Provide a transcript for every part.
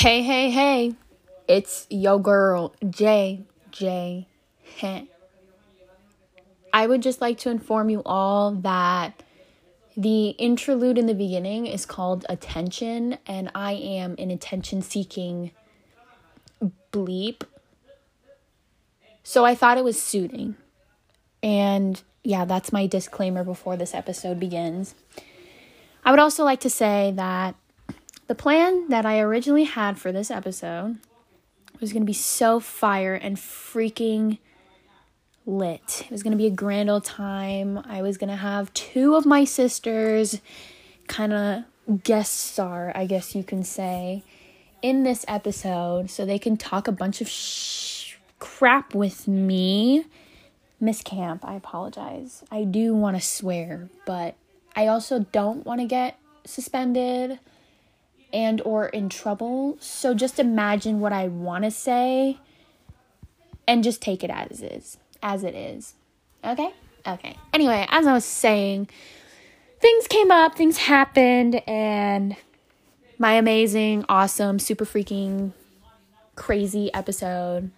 Hey, hey, hey, it's yo girl, J. I would just like to inform you all that the interlude in the beginning is called Attention, and I am an attention-seeking bleep. So I thought it was suiting. And yeah, that's my disclaimer before this episode begins. I would also like to say that the plan that I originally had for this episode was going to be so fire and freaking lit. It was going to be a grand old time. I was going to have two of my sisters kind of guest star, I guess you can say, in this episode so they can talk a bunch of crap with me. Miss Camp, I apologize. I do want to swear, but I also don't want to get suspended and or in trouble, so just imagine what I want to say and just take it as it is. Okay. Anyway, as I was saying, things came up, things happened, and my amazing, awesome, super freaking crazy episode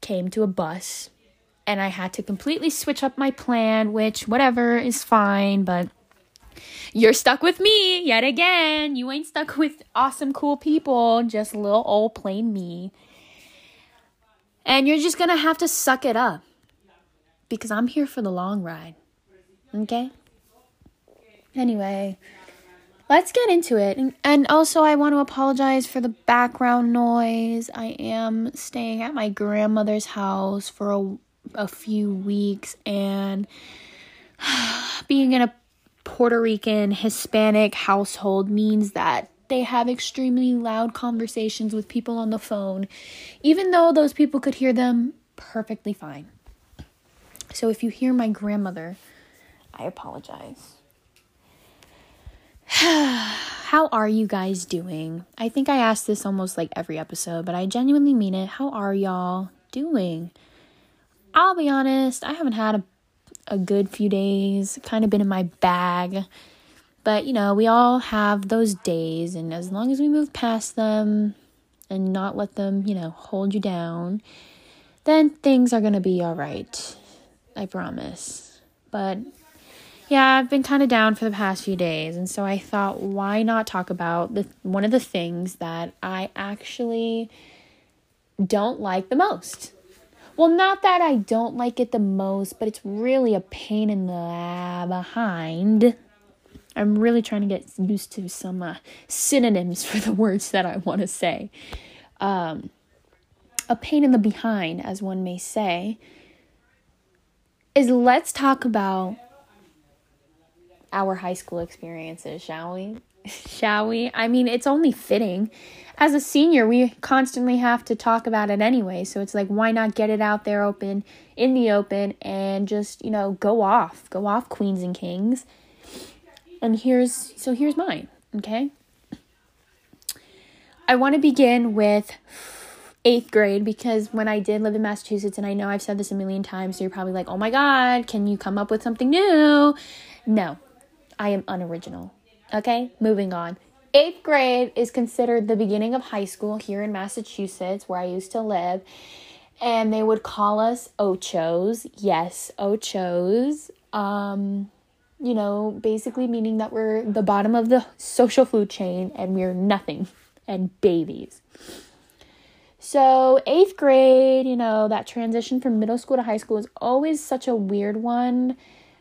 came to a bust, and I had to completely switch up my plan, which whatever is fine, but you're stuck with me yet again. You ain't stuck with awesome, cool people, just little old plain me. And you're just going to have to suck it up because I'm here for the long ride. Okay? Anyway, let's get into it. And also, I want to apologize for the background noise. I am staying at my grandmother's house for a few weeks, and being in a Puerto Rican Hispanic household means that they have extremely loud conversations with people on the phone, even though those people could hear them perfectly fine. So if you hear my grandmother, I apologize. How are you guys doing? I think I ask this almost like every episode, but I genuinely mean it. How are y'all doing? I'll be honest, I haven't had a good few days, kind of been in my bag, but you know, we all have those days, and as long as we move past them and not let them, you know, hold you down, then things are gonna be all right, I promise. But yeah, I've been kind of down for the past few days, and so I thought, why not talk about one of the things that I actually don't like the most. Well, not that I don't like it the most, but it's really a pain in the behind. I'm really trying to get used to some synonyms for the words that I want to say. A pain in the behind, as one may say, is let's talk about our high school experiences, shall we? I mean, it's only fitting. As a senior, we constantly have to talk about it anyway, so it's like, why not get it out there in the open, and just, you know, go off queens and kings. And here's mine, okay? I want to begin with 8th grade, because when I did live in Massachusetts, and I know I've said this a million times, so you're probably like, oh my God, can you come up with something new? No, I am unoriginal. Okay, moving on. 8th grade is considered the beginning of high school here in Massachusetts, where I used to live. And they would call us Ochos. Yes, Ochos. You know, basically meaning that we're the bottom of the social food chain and we're nothing and babies. So 8th grade, you know, that transition from middle school to high school is always such a weird one.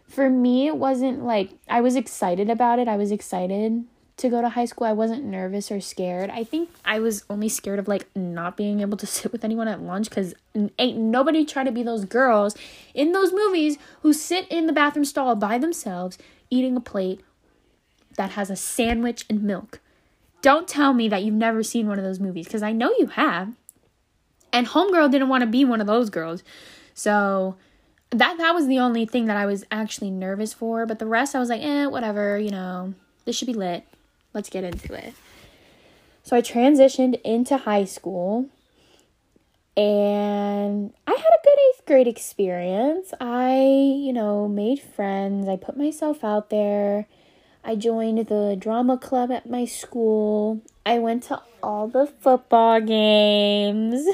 For me, it wasn't like, I was excited about it. I was excited to go to high school. I wasn't nervous or scared. I think I was only scared of, like, not being able to sit with anyone at lunch, because ain't nobody trying to be those girls in those movies who sit in the bathroom stall by themselves eating a plate that has a sandwich and milk. Don't tell me that you've never seen one of those movies, because I know you have. And homegirl didn't want to be one of those girls. So That was the only thing that I was actually nervous for. But the rest, I was like, whatever, you know. This should be lit. Let's get into it. So I transitioned into high school. And I had a good 8th grade experience. I, you know, made friends. I put myself out there. I joined the drama club at my school. I went to all the football games.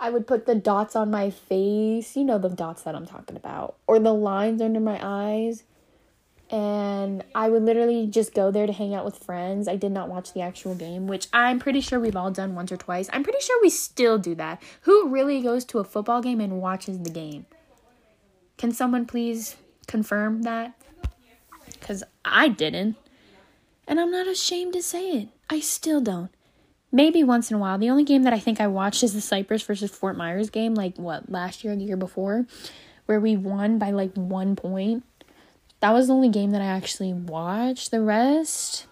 I would put the dots on my face. You know the dots that I'm talking about. Or the lines under my eyes. And I would literally just go there to hang out with friends. I did not watch the actual game, which I'm pretty sure we've all done once or twice. I'm pretty sure we still do that. Who really goes to a football game and watches the game? Can someone please confirm that? Because I didn't. And I'm not ashamed to say it. I still don't. Maybe once in a while. The only game that I think I watched is the Cypress versus Fort Myers game, like, what, last year or the year before, where we won by, like, 1 point. That was the only game that I actually watched. The rest,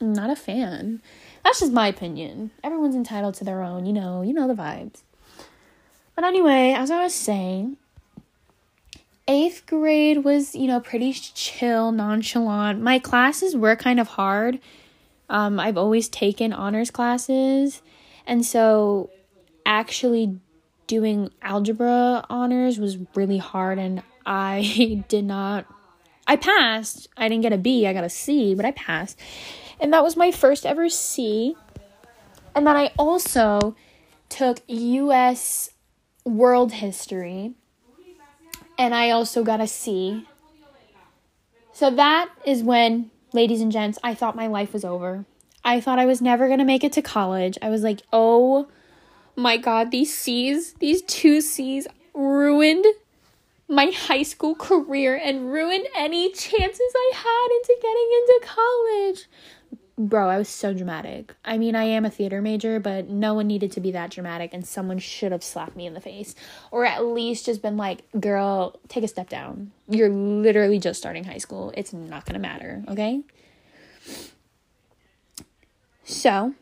I'm not a fan. That's just my opinion. Everyone's entitled to their own, you know the vibes. But anyway, as I was saying, 8th grade was, pretty chill, nonchalant. My classes were kind of hard. I've always taken honors classes, and so actually doing algebra honors was really hard, and I passed. I didn't get a B, I got a C, but I passed, and that was my first ever C. And then I also took U.S. World History, and I also got a C. So that is when, ladies and gents, I thought my life was over. I thought I was never going to make it to college. I was like, oh my God, these two C's ruined my high school career and ruined any chances I had into getting into college. Bro, I was so dramatic. I mean, I am a theater major, but no one needed to be that dramatic, and someone should have slapped me in the face. Or at least just been like, girl, take a step down. You're literally just starting high school. It's not gonna matter, okay? So,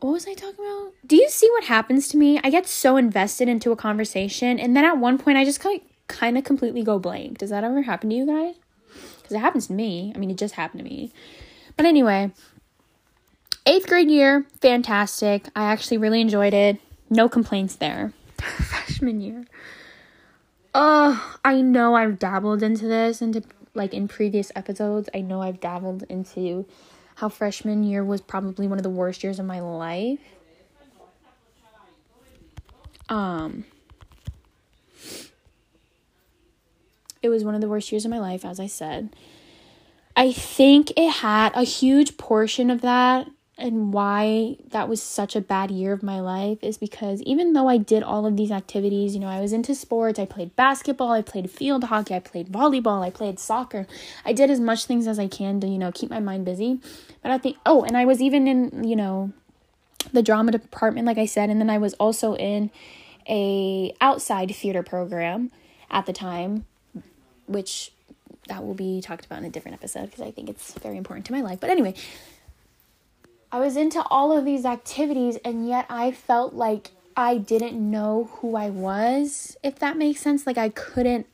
what was I talking about? Do you see what happens to me? I get so invested into a conversation, and then at one point I just kind of completely go blank. Does that ever happen to you guys? Because it happens to me. I mean, it just happened to me. But anyway, 8th grade year, fantastic. I actually really enjoyed it. No complaints there. Freshman year. I know I've dabbled into this, in previous episodes. I know I've dabbled into how freshman year was probably one of the worst years of my life. It was one of the worst years of my life, as I said. I think it had a huge portion of that, and why that was such a bad year of my life is because even though I did all of these activities, I was into sports, I played basketball, I played field hockey, I played volleyball, I played soccer. I did as much things as I can to, keep my mind busy. But I think, and I was even in, the drama department, like I said, and then I was also in a outside theater program at the time, which that will be talked about in a different episode because I think it's very important to my life. But anyway, I was into all of these activities, and yet I felt like I didn't know who I was, if that makes sense. Like, I couldn't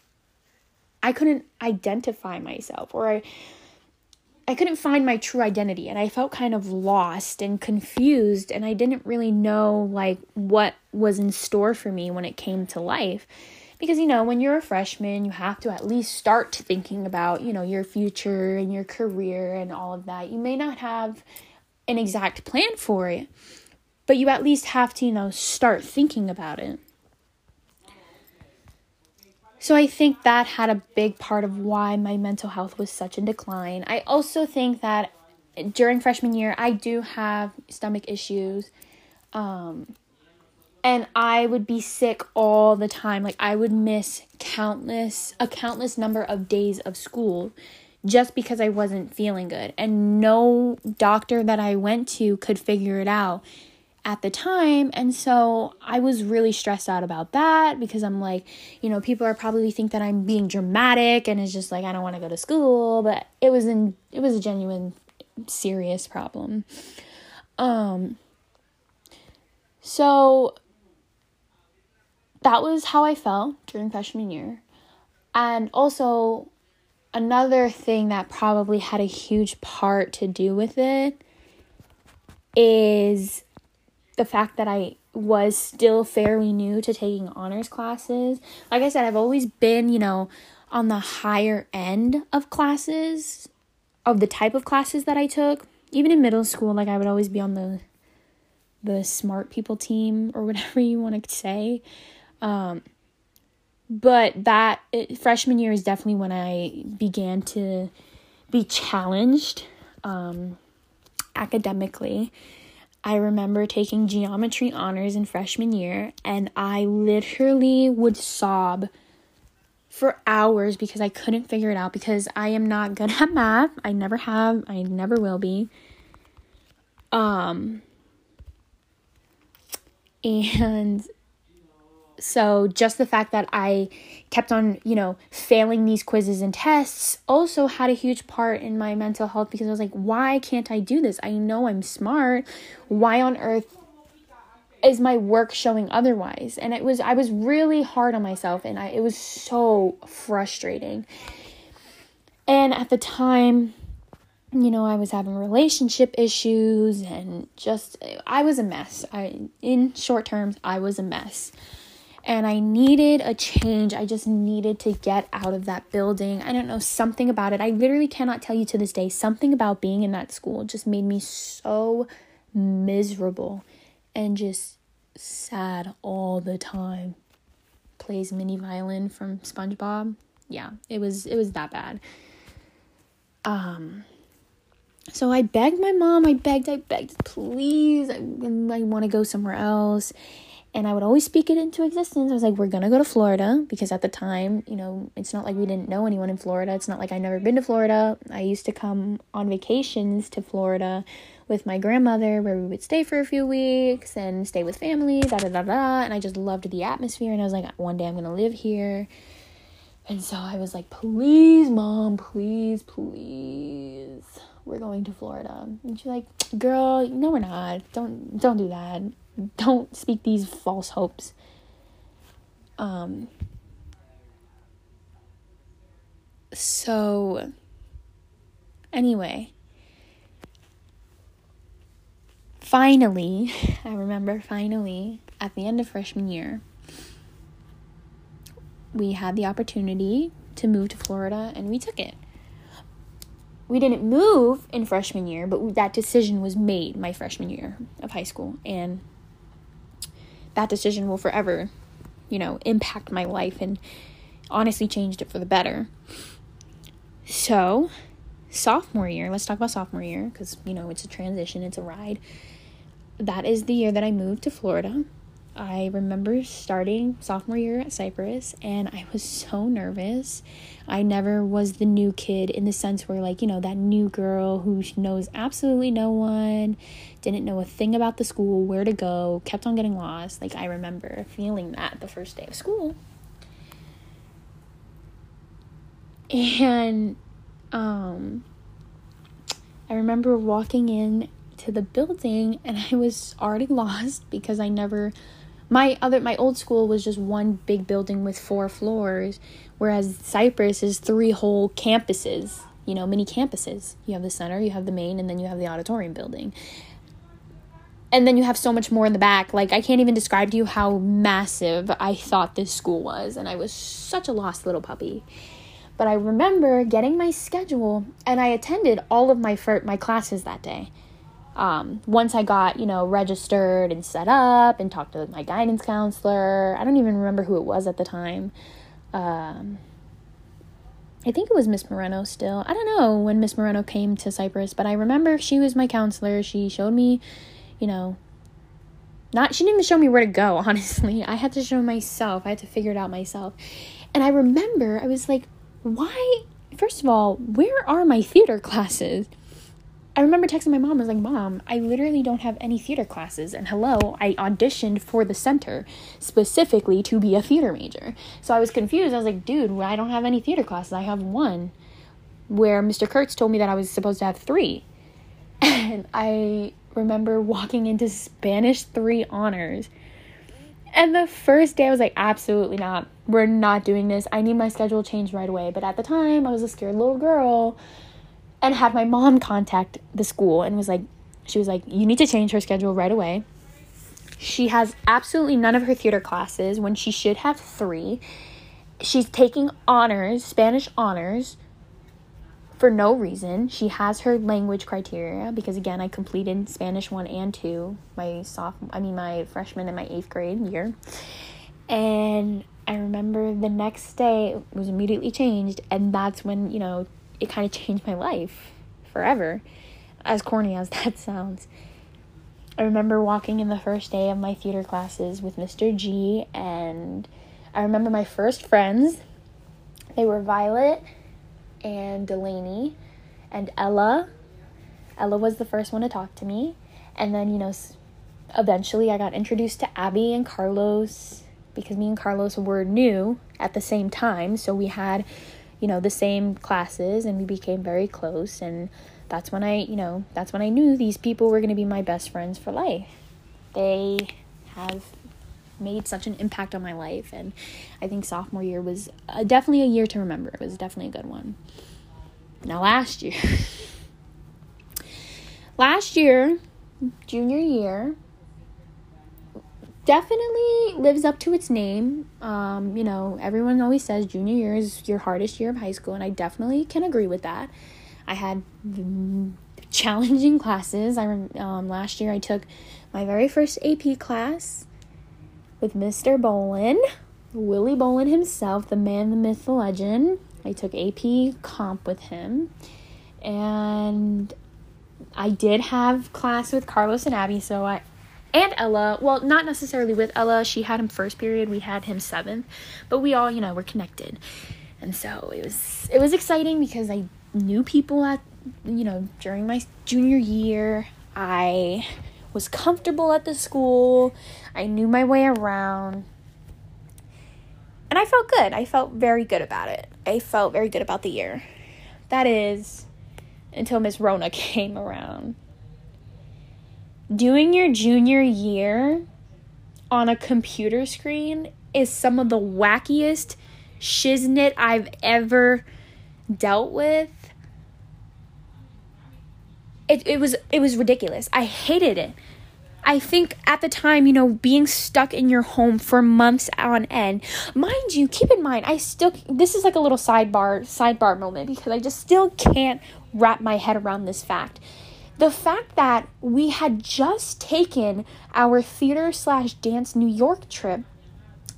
identify myself, or I couldn't find my true identity, and I felt kind of lost and confused, and I didn't really know, what was in store for me when it came to life. Because, when you're a freshman, you have to at least start thinking about, your future and your career and all of that. You may not have an exact plan for it, but you at least have to, start thinking about it. So I think that had a big part of why my mental health was such in decline. I also think that during freshman year, I do have stomach issues, and I would be sick all the time. Like, I would miss a countless number of days of school, just because I wasn't feeling good. And no doctor that I went to could figure it out at the time. And so I was really stressed out about that, because I'm like, people are probably think that I'm being dramatic, and it's just like, I don't want to go to school. But it was a genuine, serious problem. So that was how I felt during freshman year. And also, another thing that probably had a huge part to do with it is the fact that I was still fairly new to taking honors classes. Like I said, I've always been, on the higher end of classes, of the type of classes that I took. Even in middle school, like, I would always be on the smart people team or whatever you want to say. But that freshman year is definitely when I began to be challenged academically. I remember taking geometry honors in freshman year, and I literally would sob for hours because I couldn't figure it out, because I am not good at math. I never have. I never will be. And so just the fact that I kept on, failing these quizzes and tests also had a huge part in my mental health, because I was like, why can't I do this? I know I'm smart. Why on earth is my work showing otherwise? And I was really hard on myself, and it was so frustrating. And at the time, I was having relationship issues, and just, I was a mess. In short terms, I was a mess. And I needed a change. I just needed to get out of that building. I don't know, something about it. I literally cannot tell you to this day. Something about being in that school just made me so miserable and just sad all the time. Plays mini violin from SpongeBob. Yeah, it was that bad. So I begged my mom. I begged, please, I want to go somewhere else. And I would always speak it into existence. I was like, we're going to go to Florida, because at the time, it's not like we didn't know anyone in Florida. It's not like I'd never been to Florida. I used to come on vacations to Florida with my grandmother, where we would stay for a few weeks and stay with family, and I just loved the atmosphere. And I was like, one day I'm going to live here. And so I was like, please, Mom, please, please, we're going to Florida. And she's like, girl, no, we're not. Don't do that. Don't speak these false hopes. So anyway, finally, at the end of freshman year, we had the opportunity to move to Florida, and we took it. We didn't move in freshman year, but that decision was made my freshman year of high school, and that decision will forever, impact my life, and honestly changed it for the better. So, sophomore year, let's talk about sophomore year, because, it's a transition, it's a ride. That is the year that I moved to Florida. I remember starting sophomore year at Cypress, and I was so nervous. I never was the new kid, in the sense where, that new girl who knows absolutely no one, didn't know a thing about the school, where to go, kept on getting lost. I remember feeling that the first day of school. And I remember walking in to the building, and I was already lost, because I never... My old school was just one big building with 4 floors, whereas Cypress is 3 whole campuses, mini campuses. You have the center, you have the main, and then you have the auditorium building. And then you have so much more in the back. I can't even describe to you how massive I thought this school was, and I was such a lost little puppy. But I remember getting my schedule, and I attended all of my classes that day. Once I got, registered and set up and talked to my guidance counselor. I don't even remember who it was at the time. I think it was Ms. Moreno still. I don't know when Ms. Moreno came to Cypress, but I remember she was my counselor. She showed me, she didn't even show me where to go, honestly. I had to show myself. I had to figure it out myself. And I remember I was like, why? First of all, where are my theater classes? I remember texting my mom. I was like, Mom, I literally don't have any theater classes. And hello, I auditioned for the center specifically to be a theater major. So I was confused. I was like, dude, I don't have any theater classes. I have one, where Mr. Kurtz told me that I was supposed to have 3. And I remember walking into Spanish 3 honors. And the first day I was like, absolutely not. We're not doing this. I need my schedule changed right away. But at the time, I was a scared little girl, and had my mom contact the school, and she was like, you need to change her schedule right away. She has absolutely none of her theater classes when she should have 3. She's taking honors, Spanish honors, for no reason. She has her language criteria because, again, I completed Spanish 1 and 2 my freshman and my 8th grade year. And I remember the next day it was immediately changed, and that's when, you know, it kind of changed my life forever, as corny as that sounds. I remember walking in the first day of my theater classes with Mr. G, and I remember my first friends. They were Violet and Delaney and Ella. Ella was the first one to talk to me. And then, you know, eventually I got introduced to Abby and Carlos, because me and Carlos were new at the same time. So we had, you know, the same classes, and we became very close. And that's when I knew these people were going to be my best friends for life. They have made such an impact on my life, and I think sophomore year was definitely a year to remember. It was definitely a good one. Now last year, junior year, definitely lives up to its name. You know, everyone always says junior year is your hardest year of high school, and I definitely can agree with that. I had challenging classes. Last year I took my very first AP class with Mr. Bolin, Willie Bolin himself, the man, the myth, the legend. I took AP comp with him. And I did have class with Carlos and Abby, and Ella. Well, not necessarily with Ella. She had him first period. We had him seventh. But we all, you know, were connected. And so it was exciting because I knew people at, you know, during my junior year. I was comfortable at the school. I knew my way around, and I felt good. I felt very good about it. I felt very good about the year. That is until Ms. Rona came around. Doing your junior year on a computer screen is some of the wackiest shiznit I've ever dealt with. It was ridiculous. I hated it. I think at the time, you know, being stuck in your home for months on end. Mind you, keep in mind, this is like a little sidebar moment, because I just still can't wrap my head around this fact. The fact that we had just taken our theater/dance New York trip,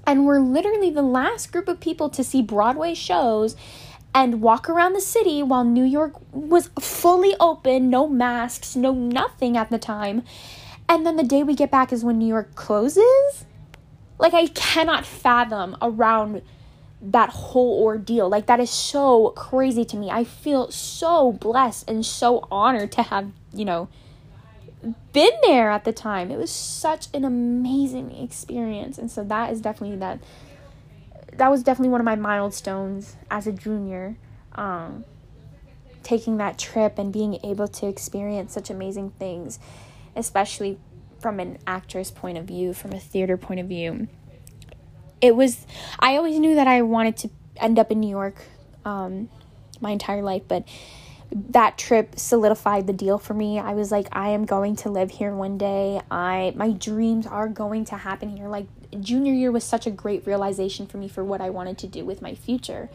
and we're literally the last group of people to see Broadway shows and walk around the city while New York was fully open, no masks, no nothing at the time. And then the day we get back is when New York closes. Like, I cannot fathom around that whole ordeal. Like, that is so crazy to me. I feel so blessed and so honored to have, you know, been there at the time. It was such an amazing experience. And so that is definitely that was definitely one of my milestones as a junior, taking that trip and being able to experience such amazing things, especially from an actress point of view, from a theater point of view. I always knew that I wanted to end up in New York my entire life, but that trip solidified the deal for me. I was like, I am going to live here one day. My dreams are going to happen here. Like, junior year was such a great realization for me for what I wanted to do with my future.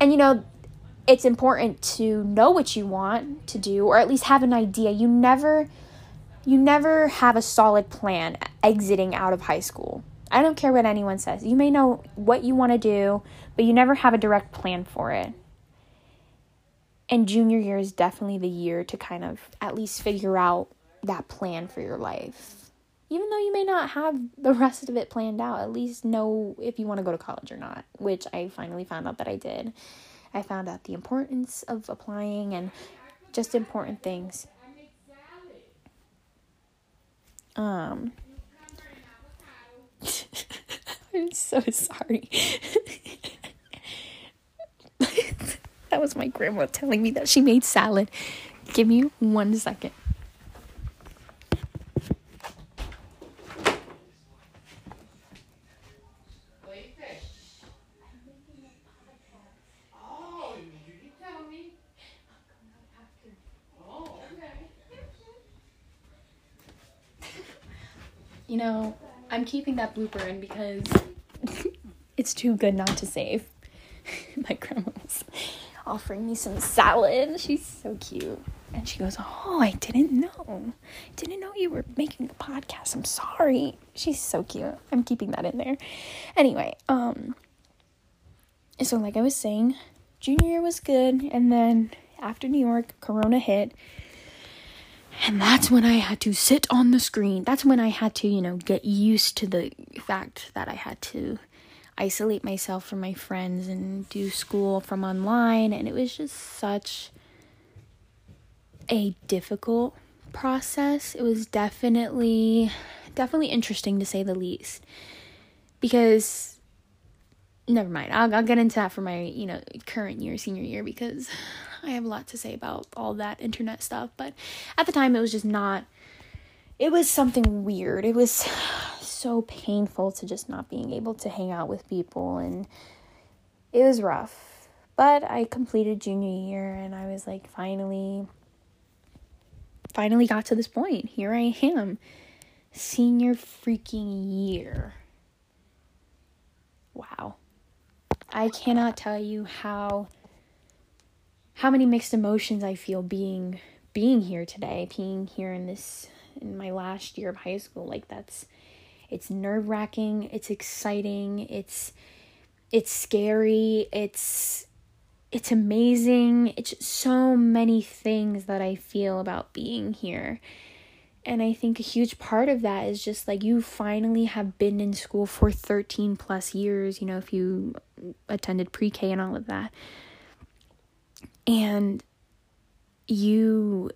And, you know, it's important to know what you want to do, or at least have an idea. You never have a solid plan exiting out of high school. I don't care what anyone says. You may know what you want to do, but you never have a direct plan for it. And junior year is definitely the year to kind of at least figure out that plan for your life. Even though you may not have the rest of it planned out, at least know if you want to go to college or not, which I finally found out that I did. I found out the importance of applying and just important things. I'm so sorry. That was my grandma telling me that she made salad. Give me 1 second. You know, I'm keeping that blooper in because It's too good not to save. My grandma was offering me some salad. She's so cute. And she goes, oh, I didn't know. Didn't know you were making a podcast. I'm sorry. She's so cute. I'm keeping that in there. Anyway, so like I was saying, junior year was good. And then after New York, Corona hit. And that's when I had to sit on the screen. That's when I had to, get used to the fact that I had to isolate myself from my friends and do school from online. And it was just such a difficult process. It was definitely interesting, to say the least, because never mind, I'll get into that for my current year, senior year, because I have a lot to say about all that internet stuff. But at the time, it was something weird. It was so painful to just not being able to hang out with people, and it was rough. But I completed junior year, and I was like, finally got to this point. Here I am. Senior freaking year. Wow. I cannot tell you how many mixed emotions I feel being here today, being here in my last year of high school. Like it's nerve-wracking, it's exciting, it's scary, it's amazing. It's so many things that I feel about being here. And I think a huge part of that is just like you finally have been in school for 13 plus years, if you attended pre-K and all of that. And you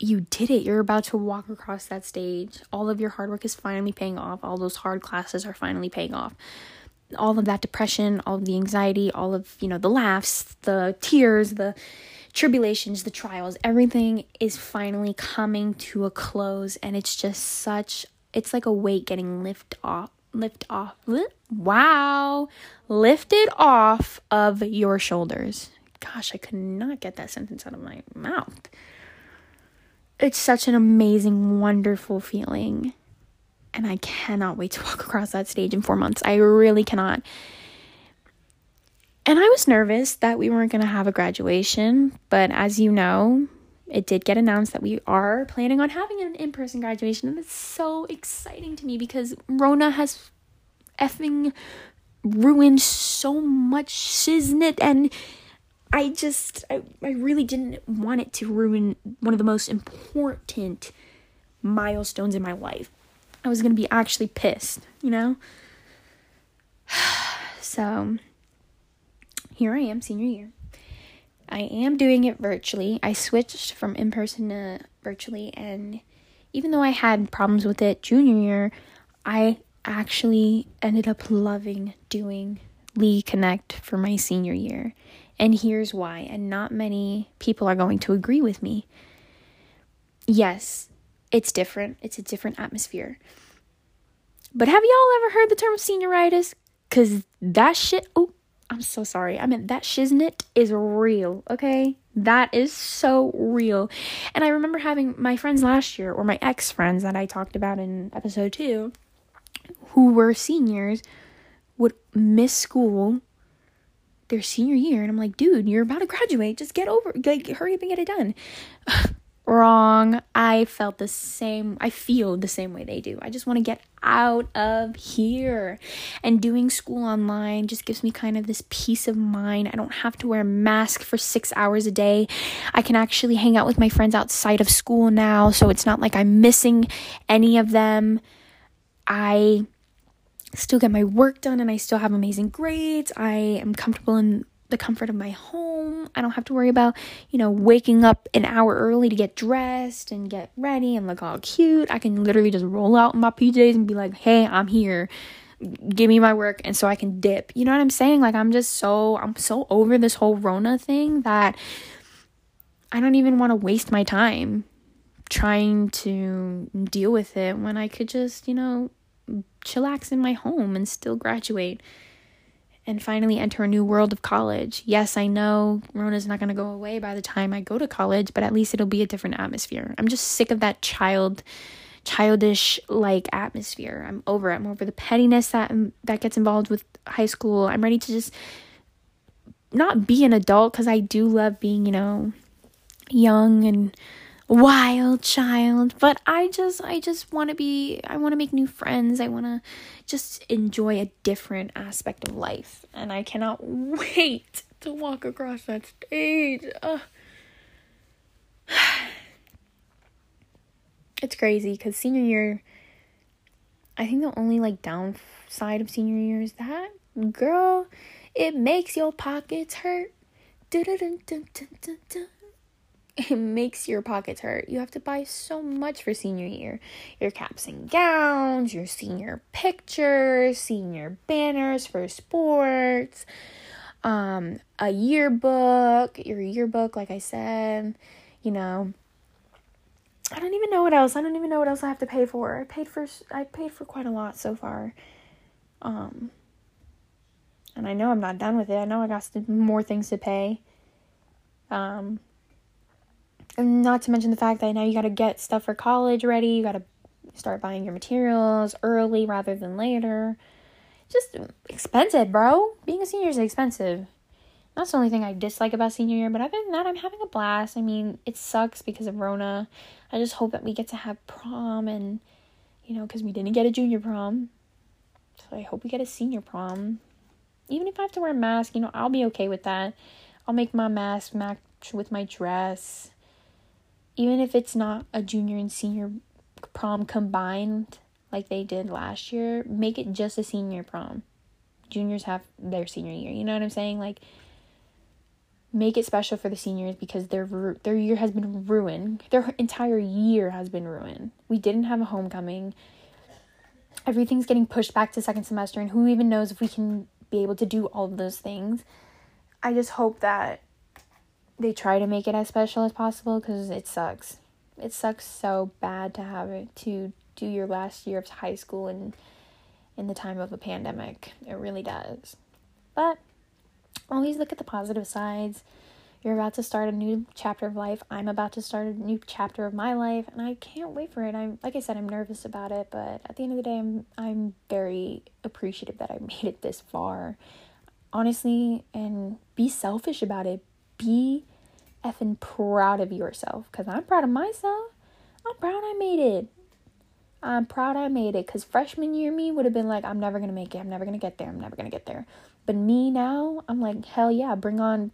did it. You're about to walk across that stage. All of your hard work is finally paying off. All those hard classes are finally paying off. All of that depression, all of the anxiety, all of, the laughs, the tears, the tribulations, the trials, everything is finally coming to a close. And it's just it's like a weight getting lifted off of your shoulders. Gosh, I could not get that sentence out of my mouth. It's such an amazing, wonderful feeling. And I cannot wait to walk across that stage in 4 months. I really cannot. And I was nervous that we weren't going to have a graduation. But as you know, it did get announced that we are planning on having an in-person graduation. And it's so exciting to me because Rona has effing ruined so much shiznit. And I really didn't want it to ruin one of the most important milestones in my life. I was going to be actually pissed, So, here I am, senior year. I am doing it virtually. I switched from in-person to virtually, and even though I had problems with it junior year, I actually ended up loving doing Lee Connect for my senior year. And here's why, and not many people are going to agree with me. Yes, it's different. It's a different atmosphere. But have y'all ever heard the term senioritis? Because that shit... Oh, I'm so sorry. I meant that shiznit is real, okay? That is so real. And I remember having my friends last year, or my ex-friends that I talked about in episode 2, who were seniors, would miss school their senior year. And I'm like, dude, you're about to graduate. Just get over it. Like, hurry up and get it done. Wrong. I feel the same way they do. I just want to get out of here. And doing school online just gives me kind of this peace of mind. I don't have to wear a mask for 6 hours a day. I can actually hang out with my friends outside of school now, so it's not like I'm missing any of them. I still get my work done, and I still have amazing grades. I am comfortable in the comfort of my home. I don't have to worry about, waking up an hour early to get dressed and get ready and look all cute. I can literally just roll out in my PJs and be like, hey, I'm here. Give me my work. And so I can dip. You know what I'm saying? Like, I'm so over this whole Rona thing that I don't even want to waste my time trying to deal with it when I could just, chillax in my home and still graduate. And finally enter a new world of college. Yes, I know Rona's not going to go away by the time I go to college, but at least it'll be a different atmosphere. I'm just sick of that childish-like atmosphere. I'm over the pettiness that gets involved with high school. I'm ready to just not be an adult, because I do love being, you know, young and wild child, but I just I want to make new friends. I want to just enjoy a different aspect of life, and I cannot wait to walk across that stage. It's crazy, because senior year, I think the only like downside of senior year is that, girl, it makes your pockets hurt. It makes your pockets hurt. You have to buy so much for senior year. Your caps and gowns, your senior pictures, senior banners for sports, a yearbook, your yearbook, like I said, you know. I don't even know what else I have to pay for. I paid for quite a lot so far. And I know I'm not done with it. I know I got more things to pay. And not to mention the fact that now you got to get stuff for college ready. You got to start buying your materials early rather than later. Just expensive, bro. Being a senior is expensive. That's the only thing I dislike about senior year, but other than that, I'm having a blast. I mean, it sucks because of Rona. I just hope that we get to have prom, and, you know, because we didn't get a junior prom. So I hope we get a senior prom. Even if I have to wear a mask, you know, I'll be okay with that. I'll make my mask match with my dress. Even if it's not a junior and senior prom combined like they did last year, make it just a senior prom. Juniors have their senior year, you know what I'm saying? Like, make it special for the seniors, because their year has been ruined. Their entire year has been ruined. We didn't have a homecoming. Everything's getting pushed back to second semester, and who even knows if we can be able to do all of those things. I just hope that they try to make it as special as possible, because it sucks. It sucks so bad to have it, to do your last year of high school and in the time of a pandemic. It really does. But always look at the positive sides. You're about to start a new chapter of life. I'm about to start a new chapter of my life, and I can't wait for it. I'm nervous about it, but at the end of the day, I'm very appreciative that I made it this far. Honestly, and be selfish about it. Be effing proud of yourself, because I'm proud of myself. I'm proud I made it. I'm proud I made it, because freshman year me would have been like, I'm never going to make it. I'm never going to get there. I'm never going to get there. But me now, I'm like, hell yeah, bring on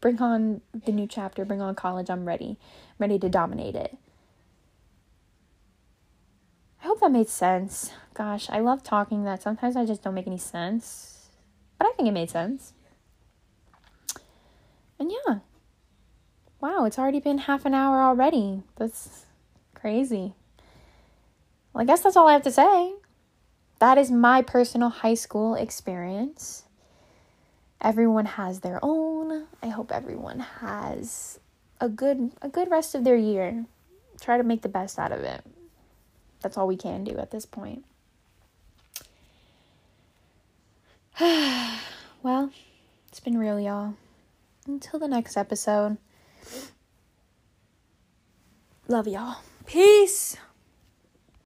the new chapter. Bring on college. I'm ready. I'm ready to dominate it. I hope that made sense. Gosh, I love talking that. Sometimes I just don't make any sense. But I think it made sense. And yeah. Wow, it's already been half an hour already. That's crazy. Well, I guess that's all I have to say. That is my personal high school experience. Everyone has their own. I hope everyone has a good rest of their year. Try to make the best out of it. That's all we can do at this point. Well, it's been real, y'all. Until the next episode. Love y'all. Peace.